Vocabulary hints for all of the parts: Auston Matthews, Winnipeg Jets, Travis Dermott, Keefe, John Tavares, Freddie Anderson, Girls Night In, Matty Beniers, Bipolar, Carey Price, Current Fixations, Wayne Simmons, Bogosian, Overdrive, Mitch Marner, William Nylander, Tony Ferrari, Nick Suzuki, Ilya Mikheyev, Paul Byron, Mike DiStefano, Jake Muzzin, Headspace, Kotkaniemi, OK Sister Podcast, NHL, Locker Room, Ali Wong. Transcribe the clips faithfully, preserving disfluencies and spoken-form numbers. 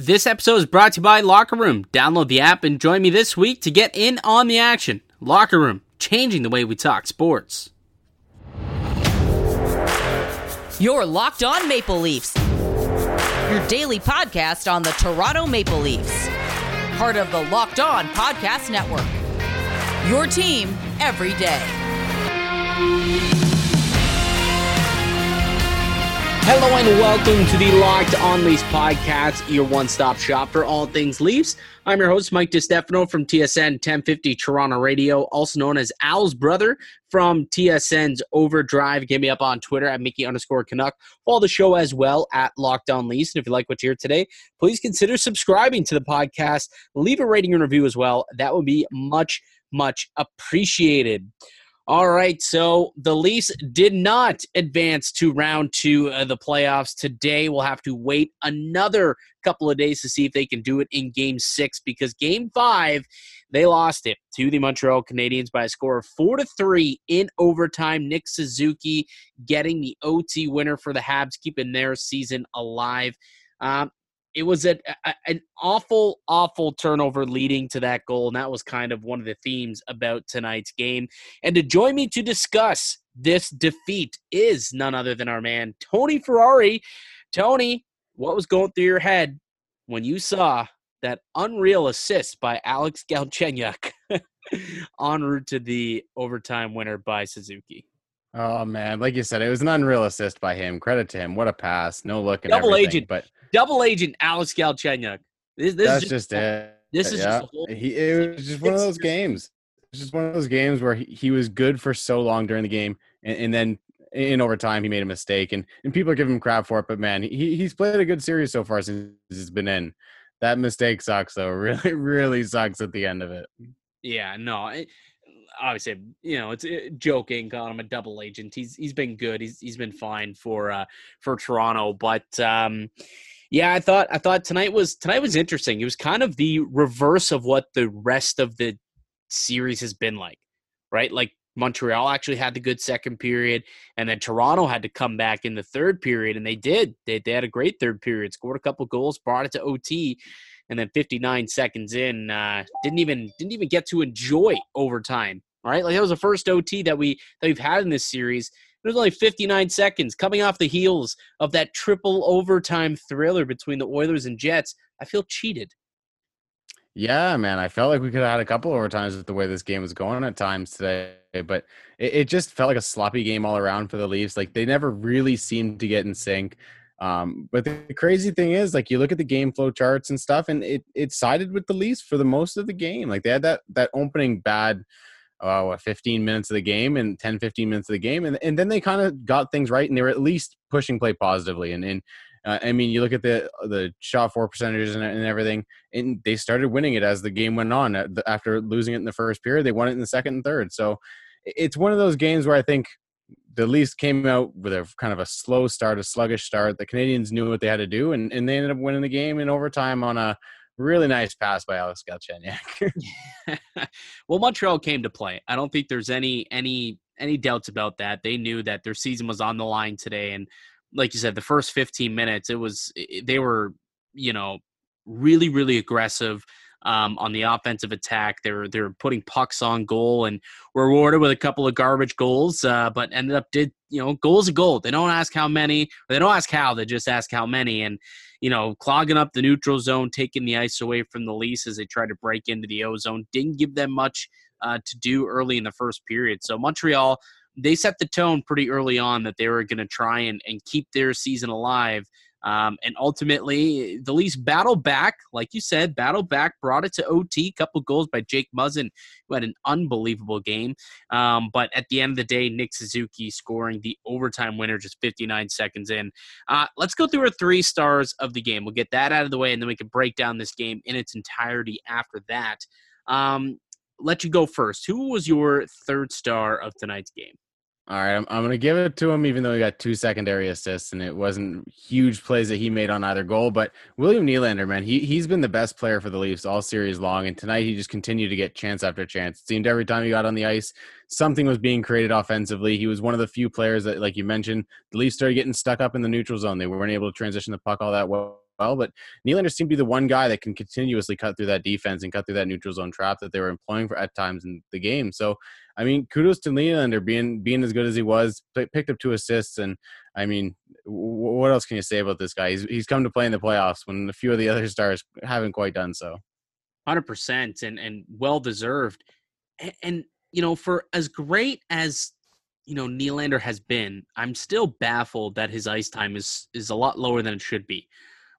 This episode is brought to you by Locker Room. Download the app and join me this week to get in on the action. Locker Room, changing the way we talk sports. You're Locked On Maple Leafs, your daily podcast on the Toronto Maple Leafs. Part of the Locked On Podcast Network, your team every day. Hello and welcome to the Locked On Leafs podcast, your one-stop shop for all things Leafs. I'm your host, Mike DiStefano from T S N ten fifty Toronto Radio, also known as Al's brother from T S N's Overdrive. Get me up on Twitter at Mickey underscore Canuck. Follow the show as well at Locked On Leafs. And if you like what you hear today, please consider subscribing to the podcast. Leave a rating and review as well. That would be much, much appreciated. All right, so the Leafs did not advance to round two of the playoffs today. We'll have to wait another couple of days to see if they can do it in Game six, because Game five, they lost it to the Montreal Canadiens by a score of four to three in overtime. Nick Suzuki getting the O T winner for the Habs, keeping their season alive. Um, It was a, a, an awful, awful turnover leading to that goal, and that was kind of one of the themes about tonight's game. And to join me to discuss this defeat is none other than our man, Tony Ferrari. Tony, what was going through your head when you saw that unreal assist by Alex Galchenyuk en route to the overtime winner by Suzuki? Oh, man, like you said, it was an unreal assist by him. Credit to him. What a pass. No look and everything. Double agent. But double agent Alex Galchenyuk. This, this That's is just, just it. This is yeah. just whole- he, It was just one of those games. It was just one of those games where he, he was good for so long during the game, and, and then in overtime he made a mistake. And, and people are giving him crap for it, but, man, he he's played a good series so far since he's been in. That mistake sucks, though. Really, really sucks at the end of it. Yeah, no, it, obviously, you know, it's joking, calling him a double agent. He's he's been good. He's he's been fine for uh, for Toronto. But um, yeah, I thought I thought tonight was tonight was interesting. It was kind of the reverse of what the rest of the series has been like, right? Like Montreal actually had the good second period, and then Toronto had to come back in the third period, and they did. They they had a great third period, scored a couple goals, brought it to O T. And then fifty-nine seconds in, uh, didn't even didn't even get to enjoy overtime. All right, like that was the first O T that we that we've had in this series. It was only fifty-nine seconds, coming off the heels of that triple overtime thriller between the Oilers and Jets. I feel cheated. Yeah, man, I felt like we could have had a couple overtimes with the way this game was going at times today, but it, it just felt like a sloppy game all around for the Leafs. Like they never really seemed to get in sync. Um, but the crazy thing is, like, you look at the game flow charts and stuff, and it, it sided with the Leafs for the most of the game. Like, they had that, that opening bad, uh, what, fifteen minutes of the game and ten, fifteen minutes of the game. And, and then they kind of got things right, and they were at least pushing play positively. And, and uh, I mean, you look at the the shot four percentages and, and everything, and they started winning it as the game went on. After losing it in the first period, they won it in the second and third. So it's one of those games where I think the Leafs came out with a kind of a slow start, a sluggish start. The Canadiens knew what they had to do, and, and they ended up winning the game in overtime on a really nice pass by Alex Galchenyuk. Well, Montreal came to play. I don't think there's any any any doubts about that. They knew that their season was on the line today, and like you said, the first fifteen minutes, it was they were you know really really aggressive. Um, on the offensive attack, they're they're putting pucks on goal and were rewarded with a couple of garbage goals, uh, but ended up did you know goals a goal. They don't ask how many, or they don't ask how, they just ask how many. And you know clogging up the neutral zone, taking the ice away from the Leafs as they tried to break into the O zone, didn't give them much uh, to do early in the first period. So Montreal, they set the tone pretty early on that they were going to try and and keep their season alive. Um, and ultimately, the Leafs battle back, like you said, battle back, brought it to O T, couple goals by Jake Muzzin, who had an unbelievable game. Um, but at the end of the day, Nick Suzuki scoring the overtime winner just fifty-nine seconds in. Uh, let's go through our three stars of the game. We'll get that out of the way, and then we can break down this game in its entirety after that. Um, let you go first. Who was your third star of tonight's game? All right, I'm, I'm going to give it to him, even though he got two secondary assists, and it wasn't huge plays that he made on either goal. But William Nylander, man, he, he's been the best player for the Leafs all series long, and tonight he just continued to get chance after chance. It seemed every time he got on the ice, something was being created offensively. He was one of the few players that, like you mentioned, the Leafs started getting stuck up in the neutral zone. They weren't able to transition the puck all that well. well. But Nylander seemed to be the one guy that can continuously cut through that defense and cut through that neutral zone trap that they were employing for at times in the game. So, I mean, kudos to Nylander being being as good as he was, picked up two assists. And, I mean, w- what else can you say about this guy? He's, he's come to play in the playoffs when a few of the other stars haven't quite done so. one hundred percent and, and well-deserved. And, and, you know, for as great as, you know, Nylander has been, I'm still baffled that his ice time is is a lot lower than it should be.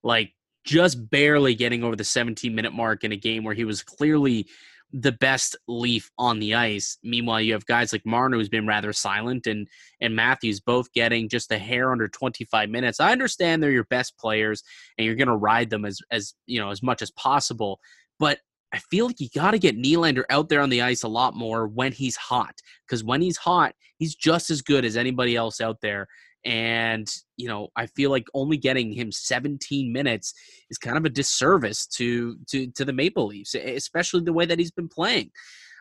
Like, just barely getting over the seventeen-minute mark in a game where he was clearly the best Leaf on the ice. Meanwhile, you have guys like Marner, who's been rather silent, and and Matthews both getting just a hair under twenty-five minutes. I understand they're your best players, and you're going to ride them as as you know as much as possible, but I feel like you got to get Nylander out there on the ice a lot more when he's hot, because when he's hot, he's just as good as anybody else out there. And, you know, I feel like only getting him seventeen minutes is kind of a disservice to to, to the Maple Leafs, especially the way that he's been playing.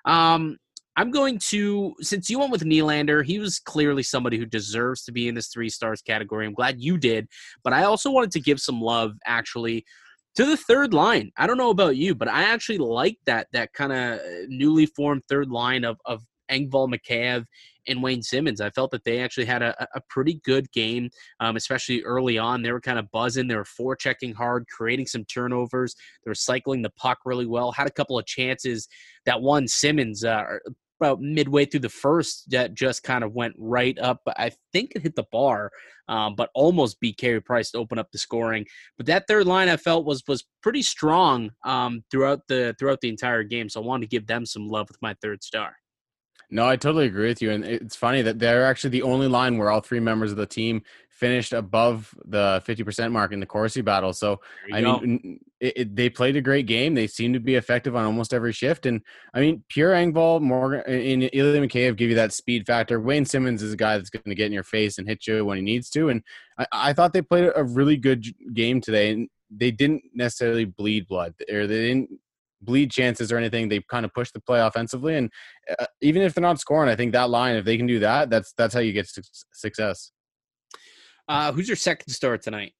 Um, I'm going to, since you went with Nylander, he was clearly somebody who deserves to be in this three stars category. I'm glad you did, but I also wanted to give some love, actually, to the third line. I don't know about you, but I actually like that that kind of newly formed third line of, of Engvall, Mikheyev, and Wayne Simmons. I felt that they actually had a, a pretty good game, um, especially early on. They were kind of buzzing. They were forechecking hard, creating some turnovers. They were cycling the puck really well, had a couple of chances. That one Simmons, uh, about midway through the first, that just kind of went right up. I think it hit the bar, um, but almost beat Carey Price to open up the scoring. But that third line, I felt, was was pretty strong um, throughout the throughout the entire game, so I wanted to give them some love with my third star. No, I totally agree with you. And it's funny that they're actually the only line where all three members of the team finished above the fifty percent mark in the Corsi battle. So, I go. mean, it, it, they played a great game. They seemed to be effective on almost every shift. And, I mean, Pierre Engvall, Morgan, and Ilya Mikheyev give you that speed factor. Wayne Simmons is a guy that's going to get in your face and hit you when he needs to. And I, I thought they played a really good game today. And they didn't necessarily bleed blood, or they didn't bleed chances or anything. They kind of push the play offensively, and uh, even if they're not scoring, I think that line, if they can do that, that's that's how you get su- success. Uh, who's your second star tonight?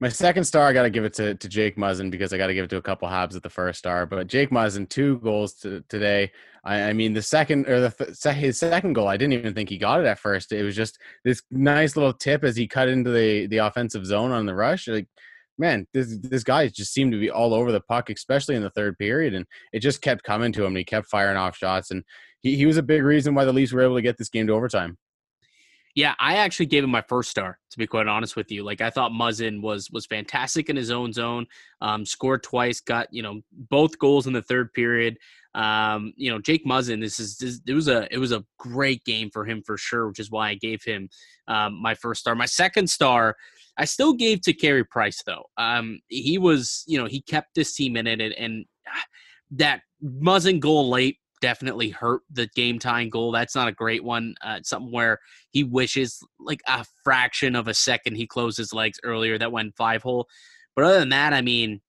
My second star, I got to give it to, to Jake Muzzin, because I got to give it to a couple Habs at the first star. But Jake Muzzin, two goals to, today. I, I mean, the second or the his second goal, I didn't even think he got it at first. It was just this nice little tip as he cut into the the offensive zone on the rush. Like, man, this this guy just seemed to be all over the puck, especially in the third period, and it just kept coming to him, and he kept firing off shots, and he, he was a big reason why the Leafs were able to get this game to overtime. Yeah, I actually gave him my first star, to be quite honest with you. Like, I thought Muzzin was was fantastic in his own zone, um, scored twice, got, you know, both goals in the third period. Um, you know, Jake Muzzin, this is, this, it was a, it was a great game for him for sure, which is why I gave him, um, my first star. My second star, I still gave to Carey Price though. Um, he was, you know, he kept this team in it, and, and that Muzzin goal late definitely hurt. The game tying goal, that's not a great one. Uh, it's something where he wishes, like, a fraction of a second he closed his legs earlier. That went five hole. But other than that, I mean,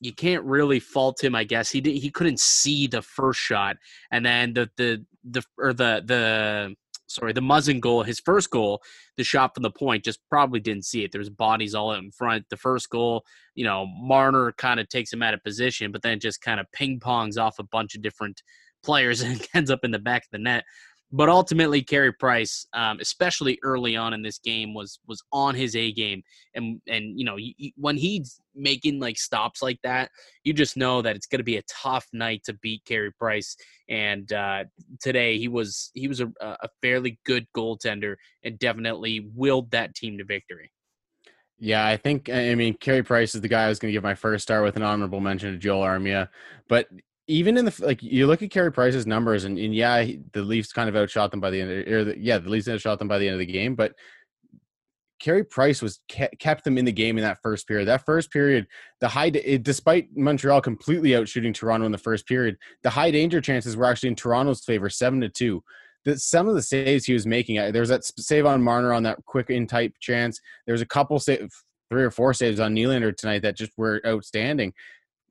you can't really fault him, I guess. He did, he couldn't see the first shot, and then the the the or the the sorry the Muzzin goal, his first goal, the shot from the point, just probably didn't see it. There's bodies all out in front. The first goal, you know, Marner kind of takes him out of position, but then just kind of ping pongs off a bunch of different players and ends up in the back of the net. But ultimately, Carey Price, um, especially early on in this game, was was on his A game, and and you know you, you, when he's making like stops like that, you just know that it's going to be a tough night to beat Carey Price. And uh, today he was he was a, a fairly good goaltender, and definitely willed that team to victory. Yeah, I think I mean Carey Price is the guy I was going to give my first star, with an honorable mention to Joel Armia, but. Even in the, like, you look at Carey Price's numbers, and, and yeah, he, the Leafs kind of outshot them by the end of, or the, yeah, the Leafs outshot them by the end of the game, but Carey Price was ke- kept them in the game in that first period. That first period, the high, it, despite Montreal completely outshooting Toronto in the first period, the high danger chances were actually in Toronto's favor, seven to two. That some of the saves he was making, there was that save on Marner on that quick in type chance. There was a couple save, three or four saves on Nylander tonight that just were outstanding.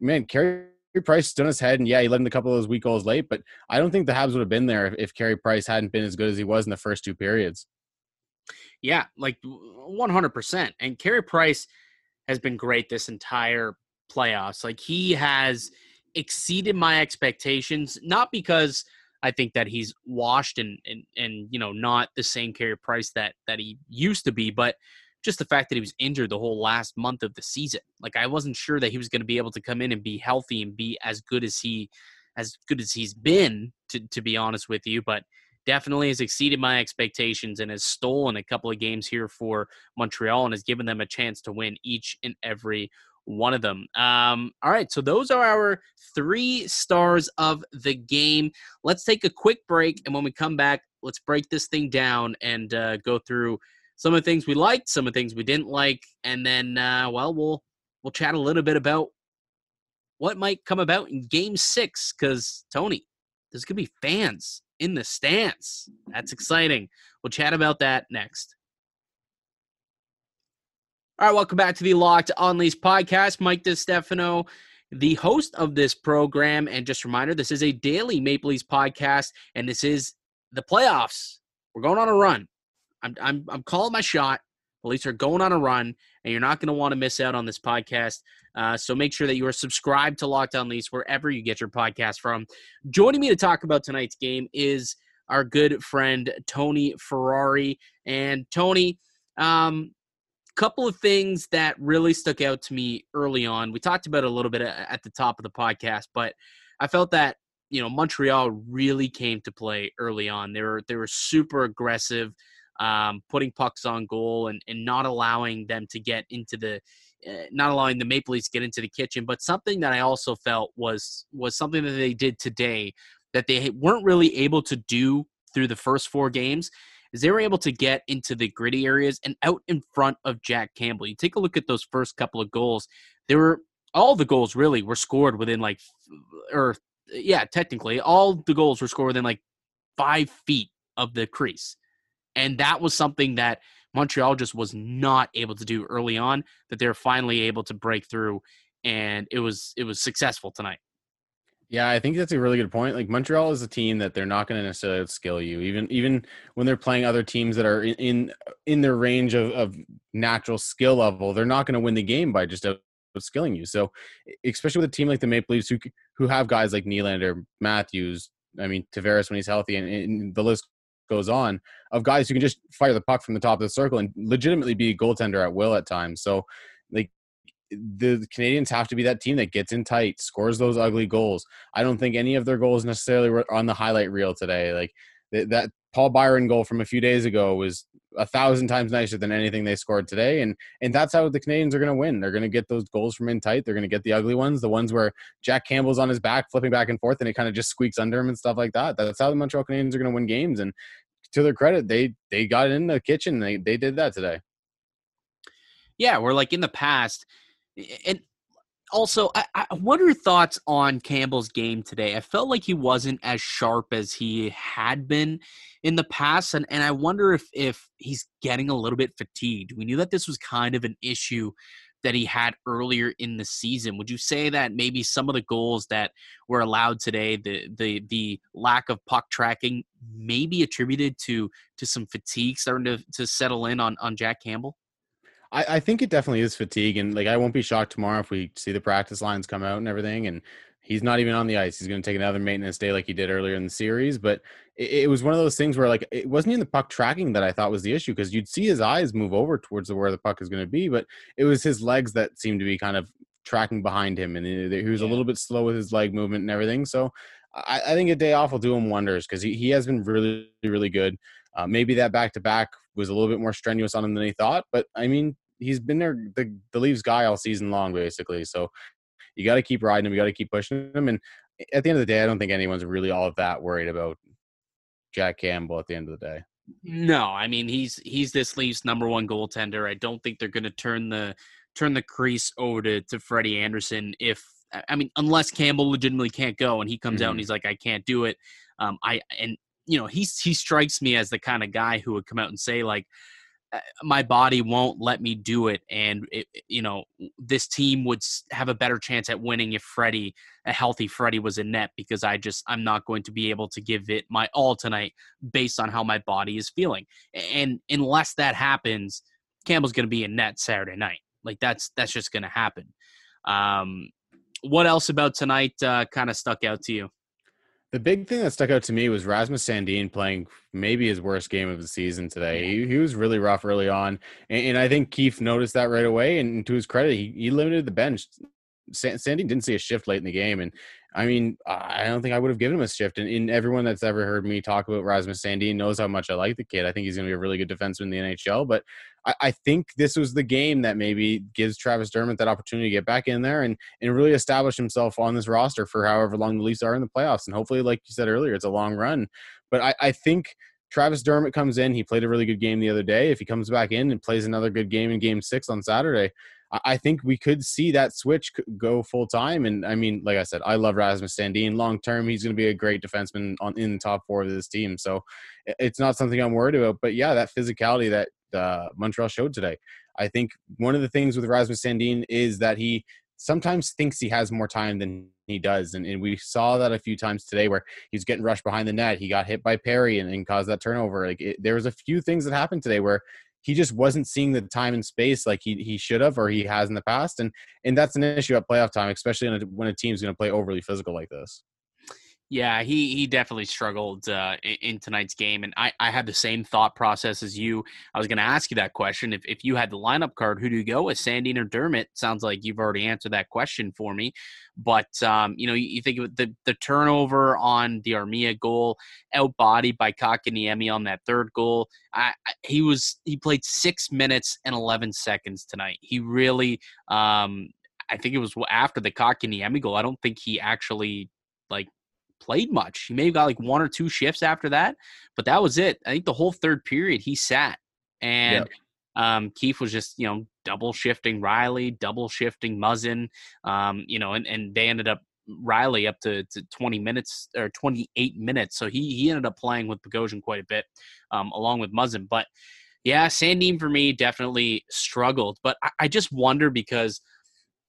Man, Carey Price stood on his head, and yeah, he led in a couple of those weak goals late, but I don't think the Habs would have been there if, if Carey Price hadn't been as good as he was in the first two periods. Yeah, like one hundred percent. And Carey Price, has been great this entire playoffs. Like, he has exceeded my expectations, not because I think that he's washed and, and, and you know, not the same Carey Price that, that he used to be, but just the fact that he was injured the whole last month of the season. Like, I wasn't sure that he was going to be able to come in and be healthy and be as good as he, as good as he's been, to, to be honest with you, but definitely has exceeded my expectations and has stolen a couple of games here for Montreal and has given them a chance to win each and every one of them. Um, all right, so those are our three stars of the game. Let's take a quick break, and when we come back, let's break this thing down and uh, go through some of the things we liked, some of the things we didn't like, and then, uh, well, we'll we'll chat a little bit about what might come about in Game Six. Because Tony, there's gonna be fans in the stands. That's exciting. We'll chat about that next. All right, welcome back to the Locked On Leafs podcast. Mike DiStefano, the host of this program, and just a reminder, this is a daily Maple Leafs podcast, and this is the playoffs. We're going on a run. I'm I'm I'm calling my shot. The Leafs are going on a run, and you're not going to want to miss out on this podcast. Uh, so make sure that you are subscribed to Locked On Leafs wherever you get your podcast from. Joining me to talk about tonight's game is our good friend Tony Ferrari, and Tony. Um, Couple of things that really stuck out to me early on. We talked about it a little bit at the top of the podcast, but I felt that, you know, Montreal really came to play early on. They were they were super aggressive, um, putting pucks on goal and, and not allowing them to get into the, uh, not allowing the Maple Leafs get into the kitchen. But something that I also felt was was something that they did today that they weren't really able to do through the first four games. They were able to get into the gritty areas and out in front of Jack Campbell. You take a look at those first couple of goals. They were all the goals really were scored within like, or yeah, technically all the goals were scored within like five feet of the crease. And that was something that Montreal just was not able to do early on, that they're finally able to break through. And it was, it was successful tonight. Yeah, I think that's a really good point. Like, Montreal is a team that they're not going to necessarily outskill you, even even when they're playing other teams that are in in, in their range of, of natural skill level. They're not going to win the game by just outskilling you. So, especially with a team like the Maple Leafs, who who have guys like Nylander, Matthews, I mean Tavares when he's healthy, and, and the list goes on of guys who can just fire the puck from the top of the circle and legitimately be a goaltender at will at times. So, like, the Canadiens have to be that team that gets in tight, scores those ugly goals. I don't think any of their goals necessarily were on the highlight reel today. Like, th- that Paul Byron goal from a few days ago was a thousand times nicer than anything they scored today. And, and that's how the Canadiens are going to win. They're going to get those goals from in tight. They're going to get the ugly ones, the ones where Jack Campbell's on his back, flipping back and forth, and it kind of just squeaks under him and stuff like that. That's how the Montreal Canadiens are going to win games. And to their credit, they, they got in the kitchen. They, they did that today. Yeah. We're like in the past, and also, I, I, what are your thoughts on Campbell's game today? I felt like he wasn't as sharp as he had been in the past, and, and I wonder if, if he's getting a little bit fatigued. We knew that this was kind of an issue that he had earlier in the season. Would you say that maybe some of the goals that were allowed today, the the the lack of puck tracking, may be attributed to to some fatigue starting to, to settle in on, on Jack Campbell? I think it definitely is fatigue, and like, I won't be shocked tomorrow if we see the practice lines come out and everything, and he's not even on the ice. He's going to take another maintenance day like he did earlier in the series. But it was one of those things where, like, it wasn't even the puck tracking that I thought was the issue, because you'd see his eyes move over towards where the puck is going to be, but it was his legs that seemed to be kind of tracking behind him, and he was a little bit slow with his leg movement and everything. So I, I think a day off will do him wonders, because he, he has been really, really good. Uh, maybe that back-to-back was a little bit more strenuous on him than he thought, but I mean, he's been there, the, the Leafs guy all season long, basically. So you got to keep riding him. You got to keep pushing him. And at the end of the day, I don't think anyone's really all that worried about Jack Campbell at the end of the day. No, I mean, he's, he's this Leafs number one goaltender. I don't think they're going to turn the, turn the crease over to, to Freddie Anderson. If, I mean, unless Campbell legitimately can't go and he comes mm-hmm. out and he's like, I can't do it. Um, I, and you know, he's, he strikes me as the kind of guy who would come out and say, like, my body won't let me do it, and it, you know, this team would have a better chance at winning if Freddie, a healthy Freddie, was in net, because I just I'm not going to be able to give it my all tonight based on how my body is feeling. And unless that happens, Campbell's going to be in net Saturday night. Like that's, that's just going to happen. Um, what else about tonight uh, kind of stuck out to you? The big thing that stuck out to me was Rasmus Sandin playing maybe his worst game of the season today. He, he was really rough early on, and, and I think Keefe noticed that right away, and to his credit, he, he limited the bench. Sandin didn't see a shift late in the game, and I mean, I don't think I would have given him a shift, and, and everyone that's ever heard me talk about Rasmus Sandin knows how much I like the kid. I think he's going to be a really good defenseman in the N H L, but I, I think this was the game that maybe gives Travis Dermott that opportunity to get back in there and, and really establish himself on this roster for however long the Leafs are in the playoffs, and hopefully, like you said earlier, it's a long run. But I, I think Travis Dermott comes in, he played a really good game the other day. If he comes back in and plays another good game in Game six on Saturday, I think we could see that switch go full time. And I mean, like I said, I love Rasmus Sandin. Long term, he's going to be a great defenseman on in the top four of this team. So it's not something I'm worried about. But yeah, that physicality that uh, Montreal showed today. I think one of the things with Rasmus Sandin is that he sometimes thinks he has more time than he does. And, and we saw that a few times today where he's getting rushed behind the net. He got hit by Perry and, and caused that turnover. Like it, there was a few things that happened today where he just wasn't seeing the time and space like he he should have or he has in the past. And and that's an issue at playoff time, especially when a, when a team's going to play overly physical like this. Yeah, he he definitely struggled uh, in, in tonight's game. And I, I had the same thought process as you. I was going to ask you that question. If if you had the lineup card, who do you go with, Sandin or Dermott? Sounds like you've already answered that question for me. But, um, you know, you, you think of the, the turnover on the Armia goal, outbodied by Kotkaniemi on that third goal. I, I, he was he played six minutes and eleven seconds tonight. He really, um, I think it was after the Kotkaniemi goal, I don't think he actually, like, played much. He may have got like one or two shifts after that, but that was it. I think the whole third period he sat, and yep. um, Keefe was just, you know, double shifting Riley, double shifting Muzzin, um, you know, and, and they ended up Riley up to, to twenty minutes or twenty-eight minutes. So he, he ended up playing with Bogosian quite a bit um, along with Muzzin, but yeah, Sandin for me definitely struggled, but I, I just wonder because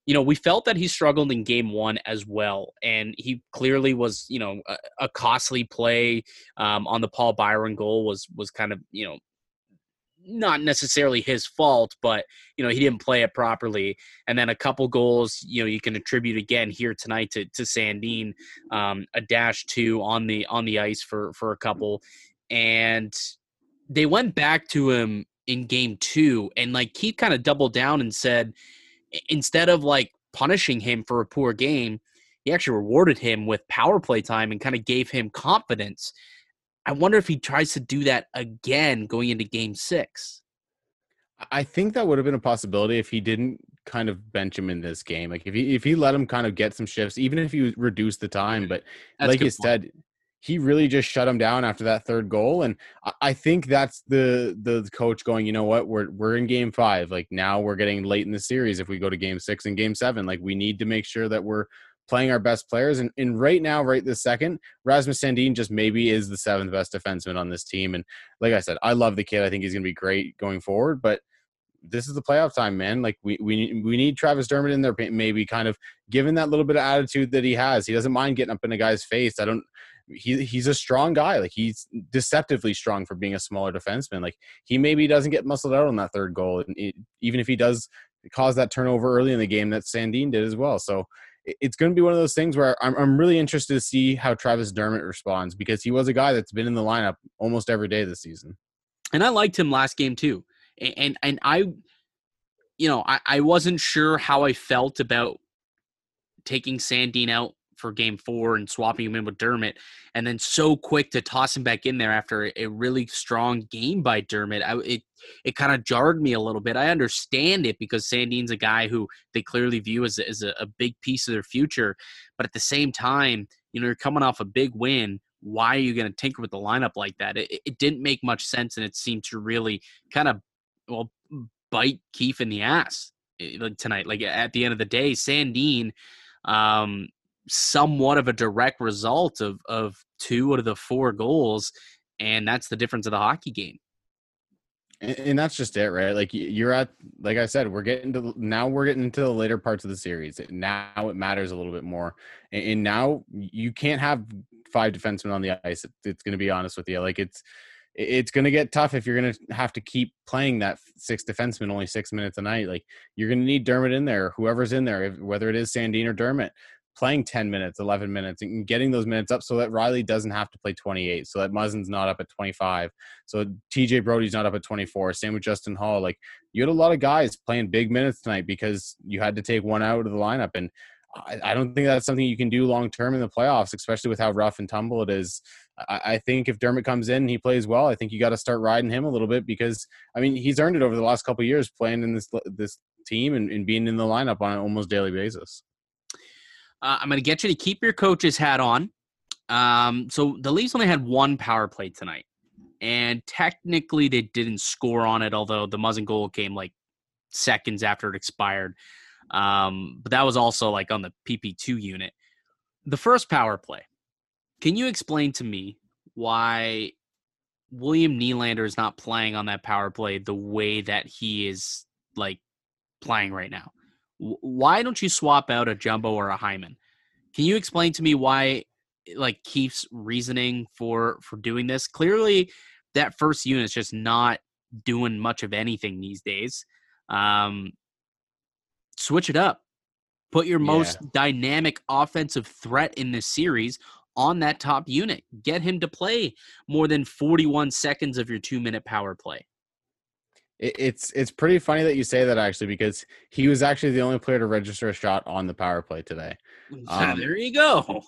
you know, we felt that he struggled in game one as well. And he clearly was, you know, a, a costly play um, on the Paul Byron goal was, was kind of, you know, not necessarily his fault, but, you know, he didn't play it properly. And then a couple goals, you know, you can attribute again here tonight to, to Sandin, um, a dash two on the, on the ice for, for a couple. And they went back to him in game two. And like, he kind of doubled down and said, instead of like punishing him for a poor game, he actually rewarded him with power play time and kind of gave him confidence. I wonder if he tries to do that again going into game six. I think that would have been a possibility if he didn't kind of bench him in this game. Like if he, if he let him kind of get some shifts, even if he reduced the time, but that's like you said, he really just shut him down after that third goal. And I think that's the the coach going, you know what, we're we're in game five. Like now we're getting late in the series if we go to game six and game seven. Like we need to make sure that we're playing our best players. And, and right now, right this second, Rasmus Sandin just maybe is the seventh best defenseman on this team. And like I said, I love the kid. I think he's going to be great going forward. But this is the playoff time, man. Like we we we need Travis Dermott in there, maybe kind of given that little bit of attitude that he has. He doesn't mind getting up in a guy's face. I don't – He he's a strong guy. Like he's deceptively strong for being a smaller defenseman. Like he maybe doesn't get muscled out on that third goal, and it, even if he does cause that turnover early in the game that Sandin did as well. So it's going to be one of those things where I'm I'm really interested to see how Travis Dermott responds, because he was a guy that's been in the lineup almost every day this season. And I liked him last game too. And and, and I, you know, I, I wasn't sure how I felt about taking Sandin out for game four and swapping him in with Dermott, and then so quick to toss him back in there after a really strong game by Dermott. I, it it kind of jarred me a little bit. I understand it because Sandin's a guy who they clearly view as, as a, a big piece of their future. But at the same time, you know, you're coming off a big win. Why are you going to tinker with the lineup like that? It, it didn't make much sense, and it seemed to really kind of, well, bite Keefe in the ass tonight. Like at the end of the day, Sandin, um, somewhat of a direct result of, of two out of the four goals. And that's the difference of the hockey game. And, and that's just it, right? Like you're at, like I said, we're getting to now we're getting into the later parts of the series. Now it matters a little bit more. And, and now you can't have five defensemen on the ice. It's going to be honest with you. Like it's, it's going to get tough if you're going to have to keep playing that six defenseman only six minutes a night. Like, you're going to need Dermott in there, whoever's in there, whether it is Sandin or Dermott, playing ten minutes, eleven minutes, and getting those minutes up so that Riley doesn't have to play twenty-eight, so that Muzzin's not up at twenty-five, so T J Brodie's not up at twenty-four. Same with Justin Holl. Like, you had a lot of guys playing big minutes tonight because you had to take one out of the lineup, and I, I don't think that's something you can do long-term in the playoffs, especially with how rough and tumble it is. I, I think if Dermott comes in and he plays well, I think you got to start riding him a little bit because, I mean, he's earned it over the last couple of years playing in this this team and, and being in the lineup on an almost daily basis. Uh, I'm going to get you to keep your coach's hat on. Um, so the Leafs only had one power play tonight, and technically they didn't score on it, although the Muzzin goal came like seconds after it expired. Um, but that was also like on the P P two unit. The first power play, can you explain to me why William Nylander is not playing on that power play the way that he is like playing right now? Why don't you swap out a Jumbo or a Hyman? Can you explain to me why, like, Keefe's reasoning for, for doing this? Clearly, that first unit is just not doing much of anything these days. Um, switch it up. Put your yeah. most dynamic offensive threat in this series on that top unit. Get him to play more than forty-one seconds of your two-minute power play. It's it's pretty funny that you say that, actually, because he was actually the only player to register a shot on the power play today. Um, there you go.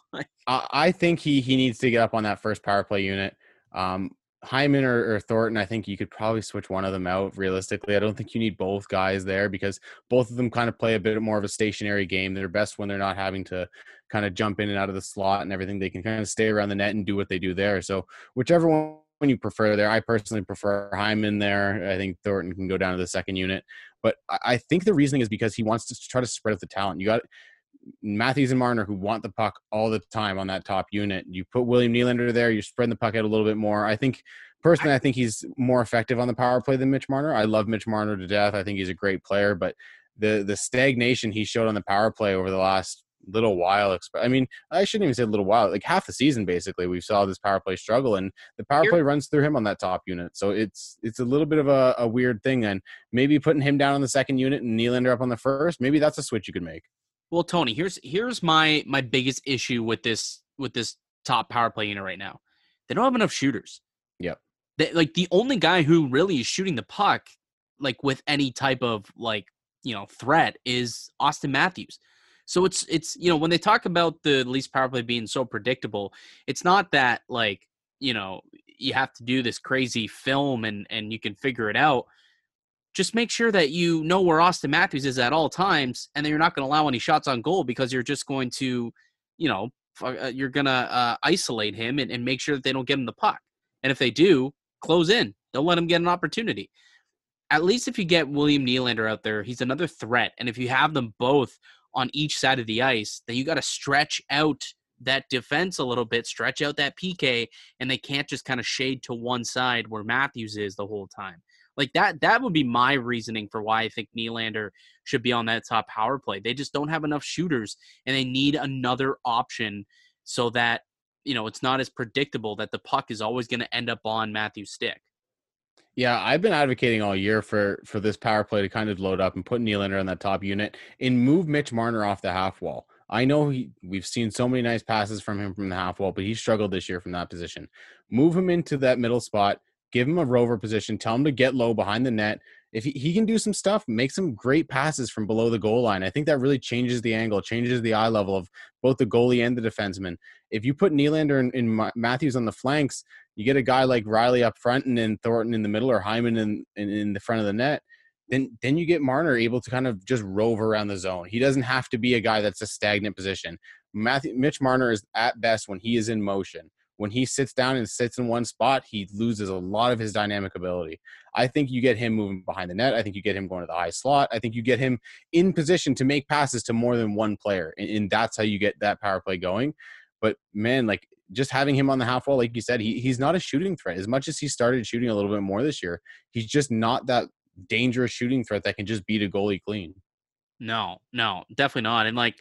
I think he he needs to get up on that first power play unit. Um, Hyman or, or Thornton, I think you could probably switch one of them out realistically. I don't think you need both guys there because both of them kind of play a bit more of a stationary game. They're best when they're not having to kind of jump in and out of the slot and everything. They can kind of stay around the net and do what they do there. So whichever one when you prefer there. I personally prefer Hyman there. I think Thornton can go down to the second unit. But I think the reasoning is because he wants to try to spread out the talent. You got Matthews and Marner who want the puck all the time on that top unit. You put William Nylander there, you're spreading the puck out a little bit more. I think personally, I think he's more effective on the power play than Mitch Marner. I love Mitch Marner to death. I think he's a great player, but the the stagnation he showed on the power play over the last little while. I mean, I shouldn't even say a little while, like half the season, basically, we saw this power play struggle and the power play runs through him on that top unit. So it's, it's a little bit of a, a weird thing. And maybe putting him down on the second unit and Nylander up on the first, maybe that's a switch you could make. Well, Tony, here's, here's my, my biggest issue with this, with this top power play unit right now. They don't have enough shooters. Yeah. They, like the only guy who really is shooting the puck, like with any type of like, you know, threat is Auston Matthews. So it's, it's you know, when they talk about the Leafs power play being so predictable, it's not that, like, you know, you have to do this crazy film and, and you can figure it out. Just make sure that you know where Auston Matthews is at all times and that you're not going to allow any shots on goal because you're just going to, you know, you're going to uh, isolate him and, and make sure that they don't get him the puck. And if they do, close in. Don't let him get an opportunity. At least if you get William Nylander out there, he's another threat. And if you have them both on each side of the ice, then you got to stretch out that defense a little bit, stretch out that P K, and they can't just kind of shade to one side where Matthews is the whole time. Like that, that would be my reasoning for why I think Nylander should be on that top power play. They just don't have enough shooters and they need another option so that, you know, it's not as predictable that the puck is always going to end up on Matthews' stick. Yeah, I've been advocating all year for for this power play to kind of load up and put Nylander on that top unit and move Mitch Marner off the half wall. I know he, we've seen so many nice passes from him from the half wall, but he struggled this year from that position. Move him into that middle spot, give him a rover position, tell him to get low behind the net. If he, he can do some stuff, make some great passes from below the goal line. I think that really changes the angle, changes the eye level of both the goalie and the defenseman. If you put Nylander and, and Matthews on the flanks, you get a guy like Riley up front and then Thornton in the middle or Hyman in, in, in the front of the net, then then you get Marner able to kind of just rove around the zone. He doesn't have to be a guy that's a stagnant position. Matthew, Mitch Marner is at best when he is in motion. When he sits down and sits in one spot, he loses a lot of his dynamic ability. I think you get him moving behind the net. I think you get him going to the high slot. I think you get him in position to make passes to more than one player, and, and that's how you get that power play going. But, man, like, just having him on the half wall, like you said, he he's not a shooting threat. As much as he started shooting a little bit more this year, he's just not that dangerous shooting threat that can just beat a goalie clean. No, no, definitely not. And, like,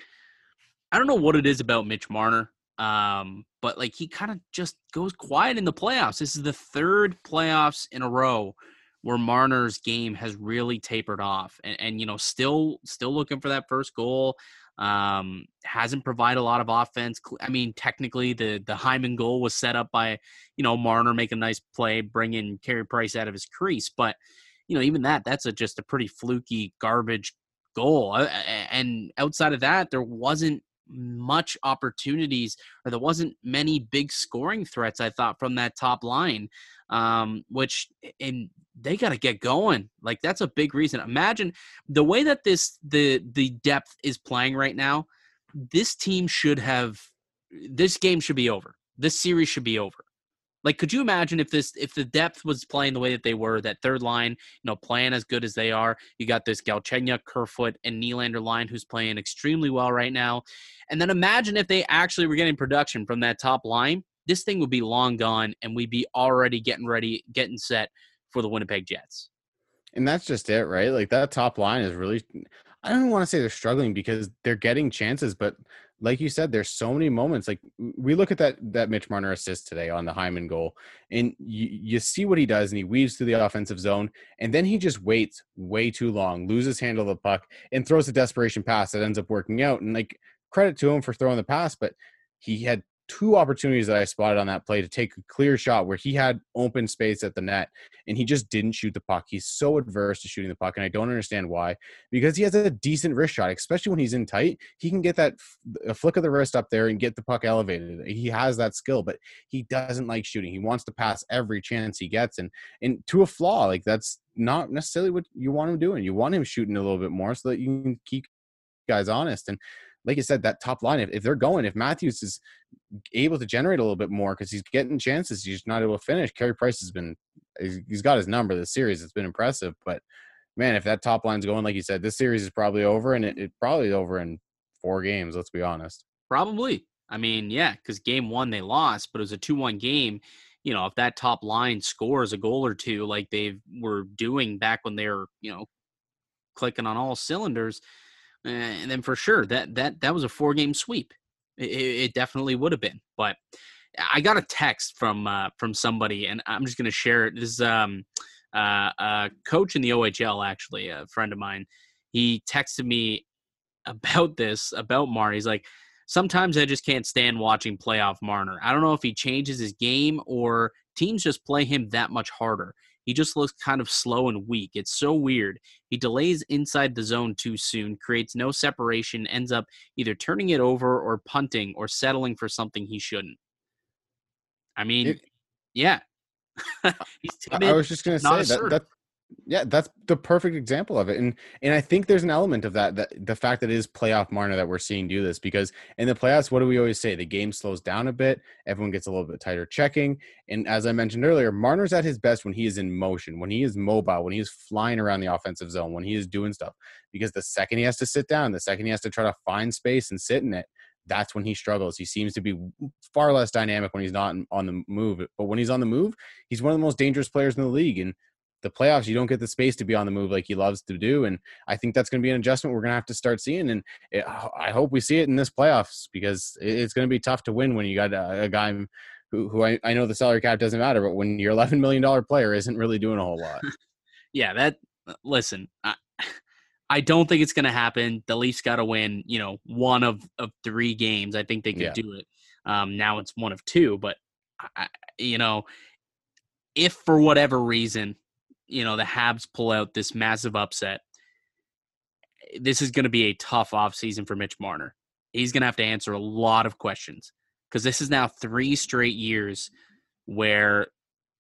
I don't know what it is about Mitch Marner. Um, but like he kind of just goes quiet in the playoffs. This is the third playoffs in a row where Marner's game has really tapered off, and, and you know, still still looking for that first goal. Um, hasn't provided a lot of offense. I mean, technically the the Hyman goal was set up by, you know, Marner making a nice play, bringing Carey Price out of his crease. But you know, even that that's a, just a pretty fluky garbage goal. And outside of that, there wasn't much opportunities, or there wasn't many big scoring threats, I thought, from that top line, um, which and they got to get going. Like, that's a big reason. Imagine the way that this the the depth is playing right now. This team should have this game should be over. This series should be over. Like, could you imagine if this if the depth was playing the way that they were, that third line, you know, playing as good as they are? You got this Galchenyuk, Kerfoot, and Nylander line who's playing extremely well right now. And then imagine if they actually were getting production from that top line. This thing would be long gone, and we'd be already getting ready, getting set for the Winnipeg Jets. And that's just it, right? Like, that top line is really – I don't want to say they're struggling because they're getting chances, but – like you said, there's so many moments. Like, we look at that that Mitch Marner assist today on the Hyman goal, and you, you see what he does, and he weaves through the offensive zone, and then he just waits way too long, loses handle of the puck, and throws a desperation pass that ends up working out. And, like, credit to him for throwing the pass, but he had two opportunities that I spotted on that play to take a clear shot where he had open space at the net, and he just didn't shoot the puck. He's so adverse to shooting the puck, and I don't understand why, because he has a decent wrist shot, especially when he's in tight. He can get that a flick of the wrist up there and get the puck elevated. He has that skill, but he doesn't like shooting. He wants to pass every chance he gets, and and to a flaw. Like, that's not necessarily what you want him doing. You want him shooting a little bit more so that you can keep guys honest. And like you said, that top line, if, if they're going, if Matthews is able to generate a little bit more because he's getting chances, he's not able to finish. Carey Price has been, he's got his number this series. It's been impressive. But, man, if that top line's going, like you said, this series is probably over, and it, it probably over in four games, let's be honest. Probably. I mean, yeah, because game one they lost, but it was a two one game. You know, if that top line scores a goal or two like they were doing back when they were, you know, clicking on all cylinders, and then for sure that that that was a four-game sweep. It, it definitely would have been. But I got a text from uh, from somebody, and I'm just going to share it. This is um, uh, a coach in the O H L, actually, a friend of mine. He texted me about this, about Marner. He's like, sometimes I just can't stand watching playoff Marner. I don't know if he changes his game or teams just play him that much harder. He just looks kind of slow and weak. It's so weird. He delays inside the zone too soon, creates no separation, ends up either turning it over or punting or settling for something he shouldn't. I mean, it, yeah. He's timid, I was just going to say that, that. Yeah, that's the perfect example of it. And and I think there's an element of that, that the fact that it is playoff Marner that we're seeing do this, because in the playoffs, what do we always say? The game slows down a bit. Everyone gets a little bit tighter checking. And as I mentioned earlier, Marner's at his best when he is in motion, when he is mobile, when he is flying around the offensive zone, when he is doing stuff, because the second he has to sit down, the second he has to try to find space and sit in it, that's when he struggles. He seems to be far less dynamic when he's not on the move. But when he's on the move, he's one of the most dangerous players in the league. And the playoffs, you don't get the space to be on the move like he loves to do. And I think that's going to be an adjustment we're going to have to start seeing. And it, I hope we see it in this playoffs, because it's going to be tough to win when you got a, a guy who, who I, I know the salary cap doesn't matter, but when your eleven million dollars player isn't really doing a whole lot. Yeah, that listen, I, I don't think it's going to happen. The Leafs got to win, you know, one of, of three games. I think they could yeah. do it. Um, now it's one of two, but I, you know, if for whatever reason, you know, the Habs pull out this massive upset, this is going to be a tough offseason for Mitch Marner. He's going to have to answer a lot of questions, because this is now three straight years where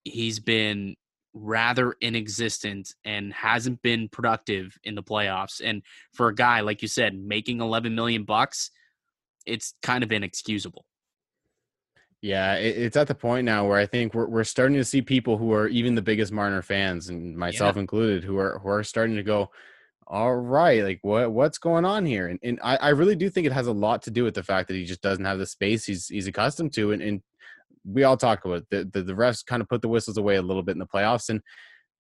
he's been rather inexistent and hasn't been productive in the playoffs. And for a guy, like you said, making eleven million bucks, it's kind of inexcusable. Yeah, it's at the point now where I think we're we're starting to see people who are even the biggest Marner fans, and myself yeah. included, who are who are starting to go, all right, like what what's going on here? And and I, I really do think it has a lot to do with the fact that he just doesn't have the space he's he's accustomed to. And, and we all talk about it. The, the the refs kind of put the whistles away a little bit in the playoffs, and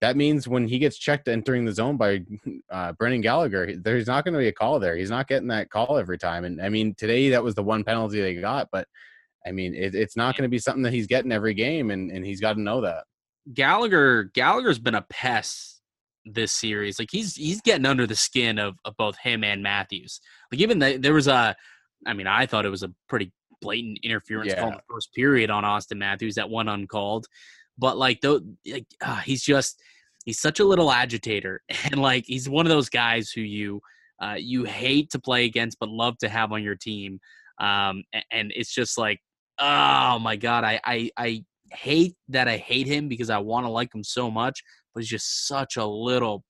that means when he gets checked entering the zone by uh, Brendan Gallagher, there's not going to be a call there. He's not getting that call every time. And I mean, today that was the one penalty they got, but I mean, it, it's not going to be something that he's getting every game, and, and he's got to know that. Gallagher, Gallagher's been a pest this series. Like, he's he's getting under the skin of, of both him and Matthews. Like, even the, there was a – I mean, I thought it was a pretty blatant interference yeah. call in the first period on Auston Matthews, that one uncalled. But, like, though, like uh, he's just – he's such a little agitator. And, like, he's one of those guys who you uh, you hate to play against but love to have on your team. Um, and, and it's just like, oh, my God, I, I, I hate that I hate him because I want to like him so much, but he's just such a little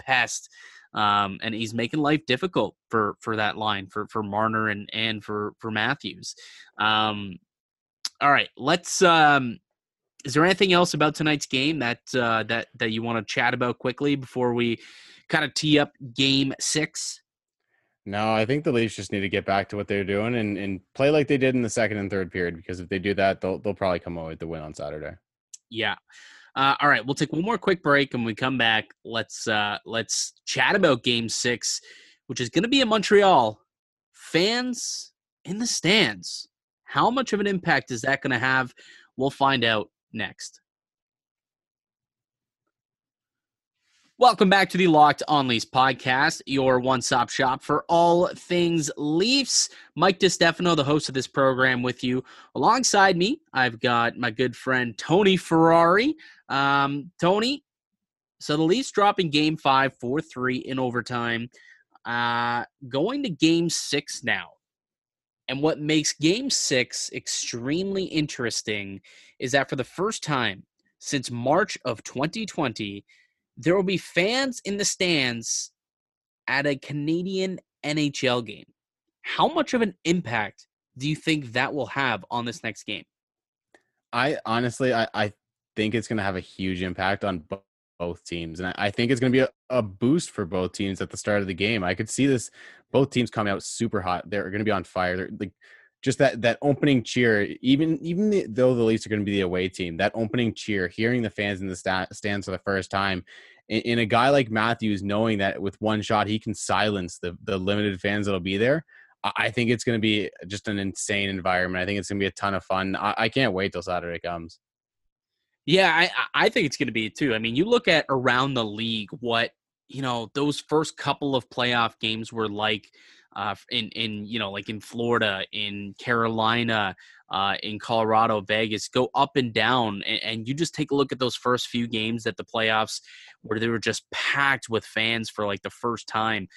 pest. Um, and he's making life difficult for, for that line, for, for Marner and, and for, for Matthews. Um, all right, let's, um, is there anything else about tonight's game that, uh, that, that you want to chat about quickly before we kind of tee up game six? No, I think the Leafs just need to get back to what they're doing and, and play like they did in the second and third period, because if they do that, they'll they'll probably come away with the win on Saturday. Yeah. Uh, all right, we'll take one more quick break, and when we come back, let's uh, let's chat about Game Six, which is going to be in Montreal. Fans in the stands. How much of an impact is that going to have? We'll find out next. Welcome back to the Locked On Leafs podcast, your one-stop shop for all things Leafs. Mike DiStefano, the host of this program, with you. Alongside me, I've got my good friend Tony Ferrari. Um, Tony, so the Leafs drop in Game five, four three in overtime. Uh, going to Game six now. And what makes Game six extremely interesting is that for the first time since March of twenty twenty, there will be fans in the stands at a Canadian N H L game. How much of an impact do you think that will have on this next game? I honestly, I, I think it's going to have a huge impact on both, both teams. And I, I think it's going to be a, a boost for both teams at the start of the game. I could see this, both teams coming out super hot. They're going to be on fire. They're, like, just that, that opening cheer, even even the, though the Leafs are going to be the away team, that opening cheer, hearing the fans in the sta- stands for the first time, and, and a guy like Matthews knowing that with one shot he can silence the, the limited fans that'll be there, I, I think it's going to be just an insane environment. I think it's going to be a ton of fun. I, I can't wait till Saturday comes. Yeah, I, I think it's going to be too. I mean, you look at around the league what, you know, those first couple of playoff games were like. Uh, in, in, you know, like in Florida, in Carolina, uh, in Colorado, Vegas, go up and down. And, and you just take a look at those first few games at the playoffs where they were just packed with fans for like the first time.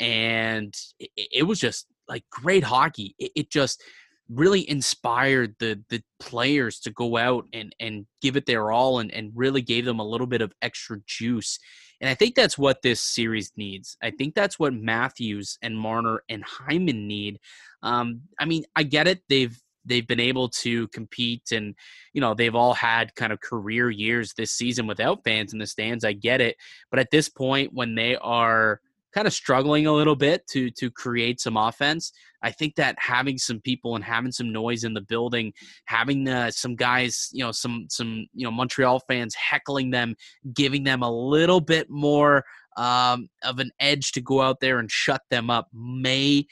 And it, it was just like great hockey. It, it just really inspired the the players to go out and, and give it their all and, and really gave them a little bit of extra juice. And I think that's what this series needs. I think that's what Matthews and Marner and Hyman need. Um, I mean, I get it. They've they've been able to compete, and you know they've all had kind of career years this season without fans in the stands. I get it. But at this point, when they are kind of struggling a little bit to to create some offense, I think that having some people and having some noise in the building, having uh, some guys, you know, some some you know Montreal fans heckling them, giving them a little bit more um, of an edge to go out there and shut them up may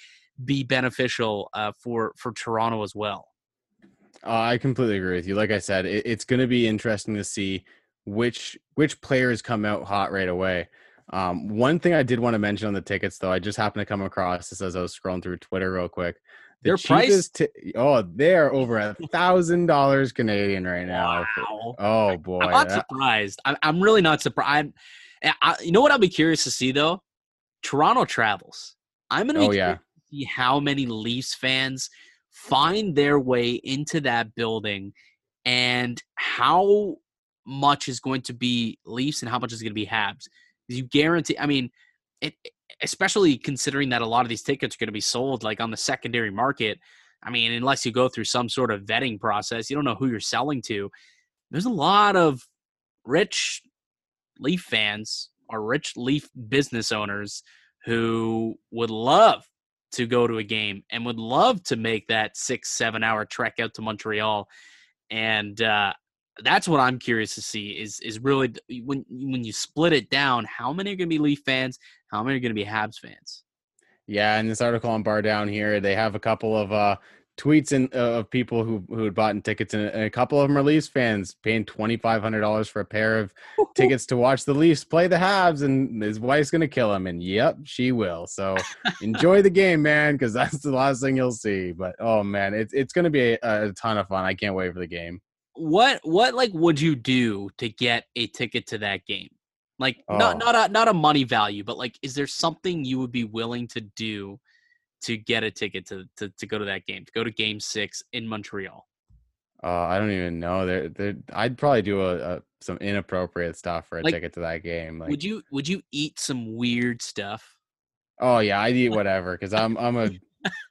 be beneficial uh, for for Toronto as well. Uh, I completely agree with you. Like I said, it, it's going to be interesting to see which which players come out hot right away. Um, one thing I did want to mention on the tickets, though, I just happened to come across this as I was scrolling through Twitter real quick. The Their price, t- oh, they're over a thousand dollars Canadian right now. Wow. Oh boy, I'm not that- surprised. I'm, I'm really not surprised. I'm, I, you know what? I'll be curious to see though. Toronto travels. I'm gonna be oh, curious yeah. to see how many Leafs fans find their way into that building, and how much is going to be Leafs and how much is going to be Habs. You guarantee, I mean, it, especially considering that a lot of these tickets are going to be sold like on the secondary market. I mean, unless you go through some sort of vetting process, you don't know who you're selling to. There's a lot of rich Leaf fans or rich Leaf business owners who would love to go to a game and would love to make that six, seven hour trek out to Montreal. And, uh, that's what I'm curious to see is is really when when you split it down, how many are going to be Leaf fans? How many are going to be Habs fans? Yeah, in this article on Bar Down here, they have a couple of uh, tweets in, uh, of people who, who had bought in tickets, and a couple of them are Leafs fans paying twenty-five hundred dollars for a pair of tickets to watch the Leafs play the Habs, and his wife's going to kill him. And yep, she will. So enjoy the game, man, because that's the last thing you'll see. But oh man, it's it's going to be a, a ton of fun. I can't wait for the game. What what like would you do to get a ticket to that game? Like oh. not not a, not a money value, but like, is there something you would be willing to do to get a ticket to, to, to go to that game, to go to game six in Montreal? Uh, I don't even know. They're, they're, I'd probably do a, a, some inappropriate stuff for a like, ticket to that game. Like, would you would you eat some weird stuff? Oh, yeah, I'd eat whatever because I'm, I'm a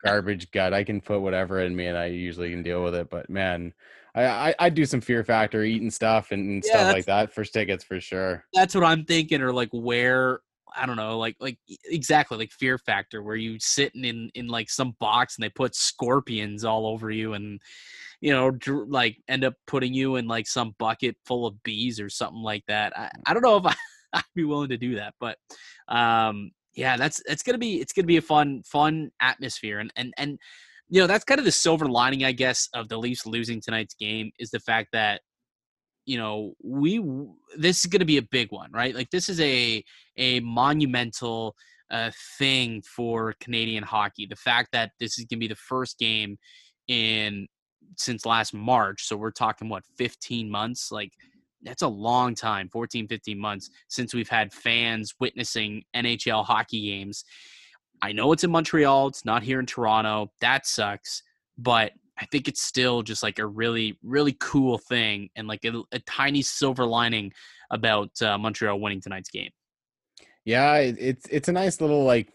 garbage gut. I can put whatever in me, and I usually can deal with it. But, man, I, I, I'd do some Fear Factor eating stuff and, and yeah, stuff like that for tickets for sure. That's what I'm thinking, or, like, where – I don't know, like, like exactly like Fear Factor, where you sitting in, in like some box and they put scorpions all over you and, you know, dr- like end up putting you in like some bucket full of bees or something like that. I, I don't know if I, I'd be willing to do that, but um, yeah, that's, that's going to be, it's going to be a fun, fun atmosphere. And, and, and, you know, that's kind of the silver lining, I guess, of the Leafs losing tonight's game is the fact that, you know, we, this is going to be a big one, right? Like this is a, a monumental uh, thing for Canadian hockey. The fact that this is going to be the first game in since last March. So we're talking what, fifteen months, like that's a long time, fourteen, fifteen months since we've had fans witnessing N H L hockey games. I know it's in Montreal. It's not here in Toronto. That sucks. But I think it's still just like a really, really cool thing and like a, a tiny silver lining about uh, Montreal winning tonight's game. Yeah, it, it's it's a nice little like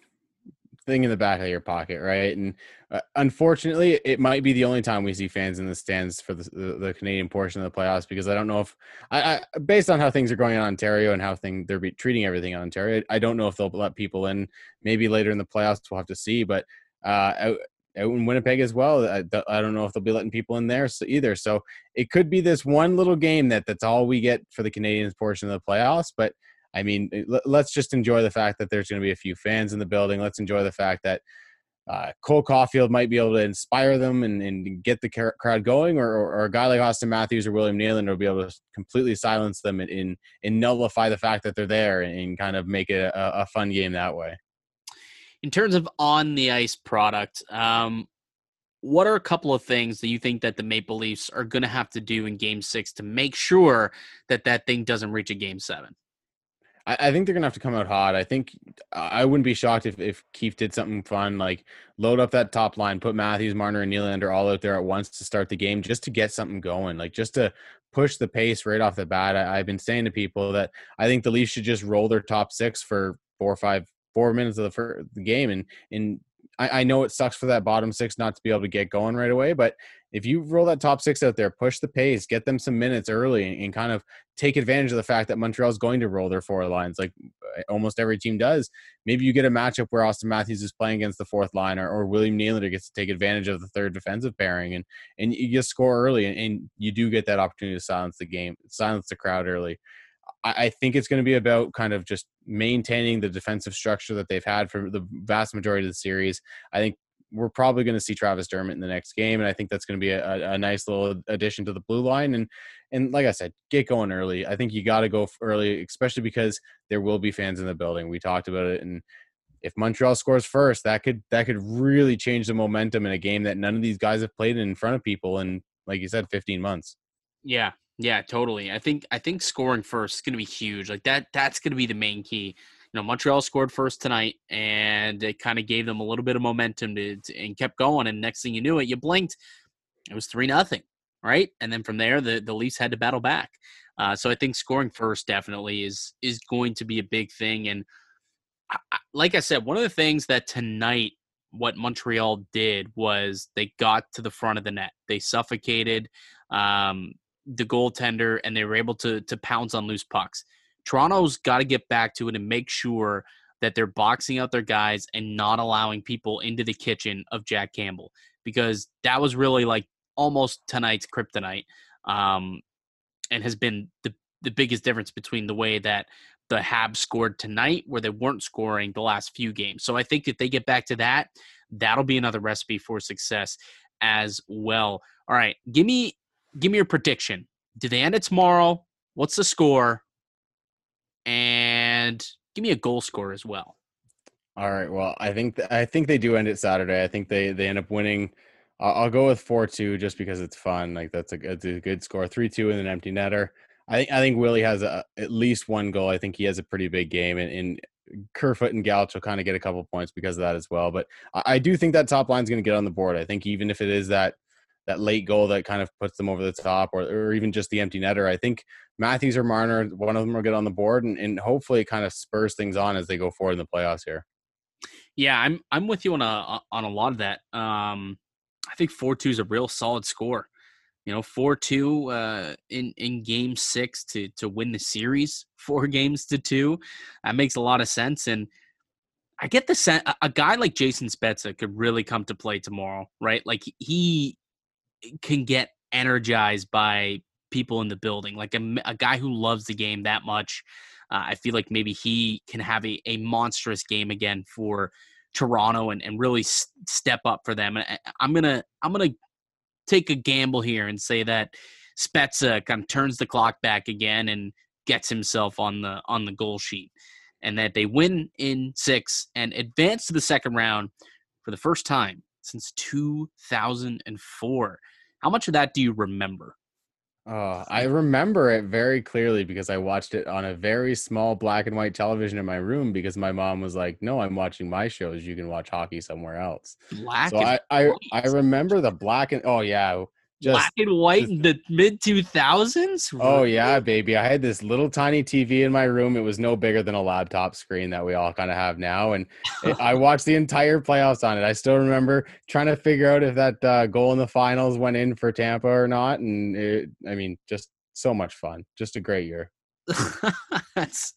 thing in the back of your pocket, right? And uh, unfortunately, it might be the only time we see fans in the stands for the, the, the Canadian portion of the playoffs because I don't know if I, I based on how things are going in Ontario and how thing they're be treating everything in Ontario, I don't know if they'll let people in. Maybe later in the playoffs we'll have to see, but uh, I, out in Winnipeg as well. I, I don't know if they'll be letting people in there either. So it could be this one little game that that's all we get for the Canadiens portion of the playoffs. But I mean, let's just enjoy the fact that there's going to be a few fans in the building. Let's enjoy the fact that uh, Cole Caulfield might be able to inspire them and, and get the crowd going, or, or, or a guy like Auston Matthews or William Nylander will be able to completely silence them and, and, and nullify the fact that they're there and kind of make it a, a fun game that way. In terms of on the ice product, um, what are a couple of things that you think that the Maple Leafs are going to have to do in game six to make sure that that thing doesn't reach a game seven? I, I think they're going to have to come out hot. I think I wouldn't be shocked if, if Keefe did something fun, like load up that top line, put Matthews, Marner, and Nylander all out there at once to start the game just to get something going, like just to push the pace right off the bat. I, I've been saying to people that I think the Leafs should just roll their top six for four or five four minutes of the, first, the game. And, and I, I know it sucks for that bottom six not to be able to get going right away, but if you roll that top six out there, push the pace, get them some minutes early and, and kind of take advantage of the fact that Montreal is going to roll their four lines. Like almost every team does. Maybe you get a matchup where Auston Matthews is playing against the fourth line or, or William Nylander gets to take advantage of the third defensive pairing and, and you just score early and, and you do get that opportunity to silence the game, silence the crowd early. I think it's going to be about kind of just maintaining the defensive structure that they've had for the vast majority of the series. I think we're probably going to see Travis Dermott in the next game, and I think that's going to be a, a nice little addition to the blue line. And and like I said, get going early. I think you got to go early, especially because there will be fans in the building. We talked about it, and if Montreal scores first, that could that could really change the momentum in a game that none of these guys have played in front of people in, like you said, fifteen months. Yeah. Yeah, totally. I think I think scoring first is going to be huge. Like that, that's going to be the main key. You know, Montreal scored first tonight, and it kind of gave them a little bit of momentum to, to, and kept going. And next thing you knew it, you blinked. It was three nothing, right? And then from there, the, the Leafs had to battle back. Uh, so I think scoring first definitely is is going to be a big thing. And I, I, like I said, one of the things that tonight, what Montreal did was they got to the front of the net. They suffocated. Um, the goaltender, and they were able to to pounce on loose pucks. Toronto's got to get back to it and make sure that they're boxing out their guys and not allowing people into the kitchen of Jack Campbell, because that was really like almost tonight's kryptonite um, and has been the, the biggest difference between the way that the Habs scored tonight where they weren't scoring the last few games. So I think if they get back to that, That'll be another recipe for success as well. All right, give me give me your prediction. Do they end it tomorrow? What's the score? And give me a goal score as well. All right. Well, I think th- I think they do end it Saturday. I think they they end up winning. Uh, I'll go with four two just because it's fun. Like that's a, that's a good score. three two and an empty netter. I think I think Willie has a, at least one goal. I think he has a pretty big game, and, and Kerfoot and Gauch will kind of get a couple points because of that as well. But I, I do think that top line is going to get on the board. I think even if it is that that late goal that kind of puts them over the top, or, or even just the empty netter, I think Matthews or Marner, one of them will get on the board, and, and hopefully kind of spurs things on as they go forward in the playoffs here. Yeah, I'm I'm with you on a on a lot of that. Um, I think four two is a real solid score. You know, four two uh, in, in game six to, to win the series, four games to two. That makes a lot of sense. And I get the sense a, a guy like Jason Spezza could really come to play tomorrow, right? Like he can get energized by people in the building. Like a, a guy who loves the game that much. Uh, I feel like maybe he can have a, a monstrous game again for Toronto and, and really s- step up for them. And I, I'm going to, I'm going to, take a gamble here and say that Spezza kind of turns the clock back again and gets himself on the on the goal sheet, and that they win in six and advance to the second round for the first time since two thousand four. How much of that do you remember? Uh, I remember it very clearly because I watched it on a very small black and white television in my room because my mom was like, no, I'm watching my shows. You can watch hockey somewhere else. Black so and I, white. I, I remember the black and, oh yeah. Just, black and white just, in the mid two thousands. Oh really? Yeah, baby. I had this little tiny T V in my room. It was no bigger than a laptop screen that we all kind of have now. And it, I watched the entire playoffs on it. I still remember trying to figure out if that uh, goal in the finals went in for Tampa or not. And it, I mean, just so much fun. Just a great year. That's,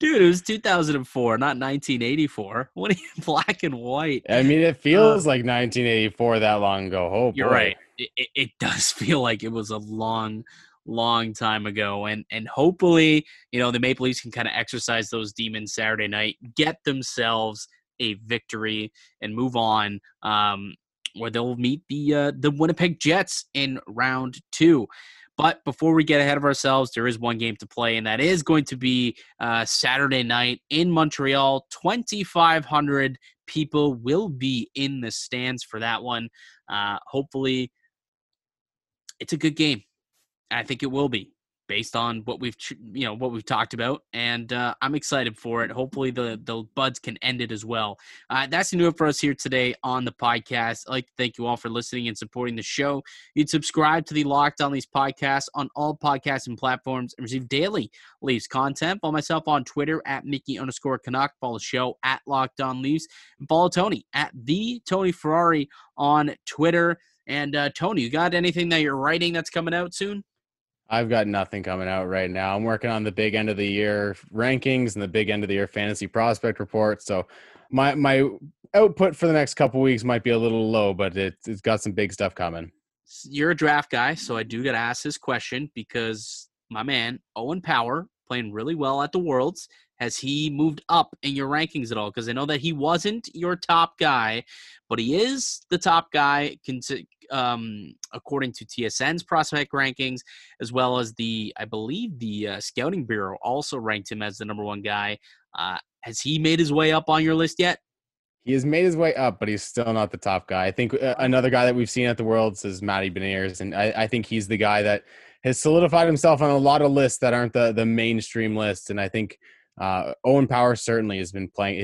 dude, it was two thousand four, not nineteen eighty-four. What are you, black and white? I mean, it feels uh, like nineteen eighty-four that long ago. Oh, you're boy. Right. It, it does feel like it was a long, long time ago. And and hopefully, you know, the Maple Leafs can kind of exercise those demons Saturday night, get themselves a victory and move on um, where they'll meet the uh, the Winnipeg Jets in round two. But before we get ahead of ourselves, there is one game to play, and that is going to be uh, Saturday night in Montreal. twenty-five hundred people will be in the stands for that one. Uh, hopefully, it's a good game. I think it will be based on what we've you know what we've talked about, and uh, I'm excited for it. Hopefully, the the Buds can end it as well. Uh, that's gonna do it for us here today on the podcast. I'd like to thank you all for listening and supporting the show. You'd subscribe to the Locked On Leafs podcast on all podcasting platforms and receive daily Leafs content. Follow myself on Twitter at Mickey underscore Canuck. Follow the show at Locked On Leafs. And follow Tony at the Tony Ferrari on Twitter. And uh, Tony, you got anything that you're writing that's coming out soon? I've got nothing coming out right now. I'm working on the big end of the year rankings and the big end of the year fantasy prospect report. So my my output for the next couple of weeks might be a little low, but it, it's got some big stuff coming. You're a draft guy, so I do got to ask this question because my man, Owen Power, playing really well at the Worlds. Has he moved up in your rankings at all? Because I know that he wasn't your top guy, but he is the top guy um, according to T S N's prospect rankings, as well as the, I believe the uh, Scouting Bureau also ranked him as the number one guy. Uh, has he made his way up on your list yet? He has made his way up, but he's still not the top guy. I think uh, another guy that we've seen at the Worlds is Matty Beniers, and I, I think he's the guy that has solidified himself on a lot of lists that aren't the, the mainstream lists, and I think Uh, Owen Power certainly has been playing.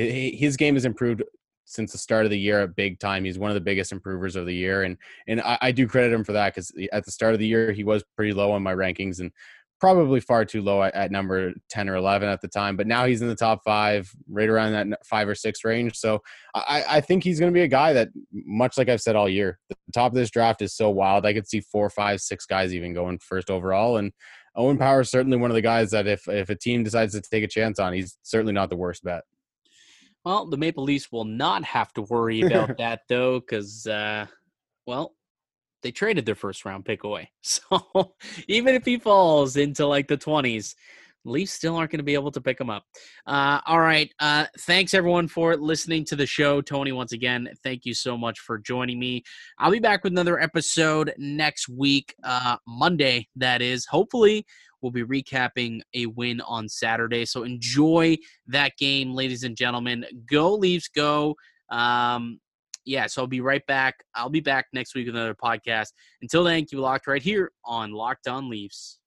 His game has improved since the start of the year at big time. He's one of the biggest improvers of the year. And, and I, I do credit him for that because at the start of the year, he was pretty low on my rankings and probably far too low at, at number ten or eleven at the time. But now he's in the top five, right around that five or six range. So I, I think he's going to be a guy that, much like I've said all year, the top of this draft is so wild. I could see four, five, six guys even going first overall. And Owen Power is certainly one of the guys that if, if a team decides to take a chance on, he's certainly not the worst bet. Well, the Maple Leafs will not have to worry about that, though, because, uh, well, they traded their first-round pick away. So even if he falls into, like, the twenties, Leafs still aren't going to be able to pick them up. Uh, all right. Uh, thanks, everyone, for listening to the show. Tony, once again, thank you so much for joining me. I'll be back with another episode next week, uh, Monday, that is. Hopefully, we'll be recapping a win on Saturday. So enjoy that game, ladies and gentlemen. Go, Leafs, go. Um, yeah, so I'll be right back. I'll be back next week with another podcast. Until then, keep it locked right here on Locked On Leafs.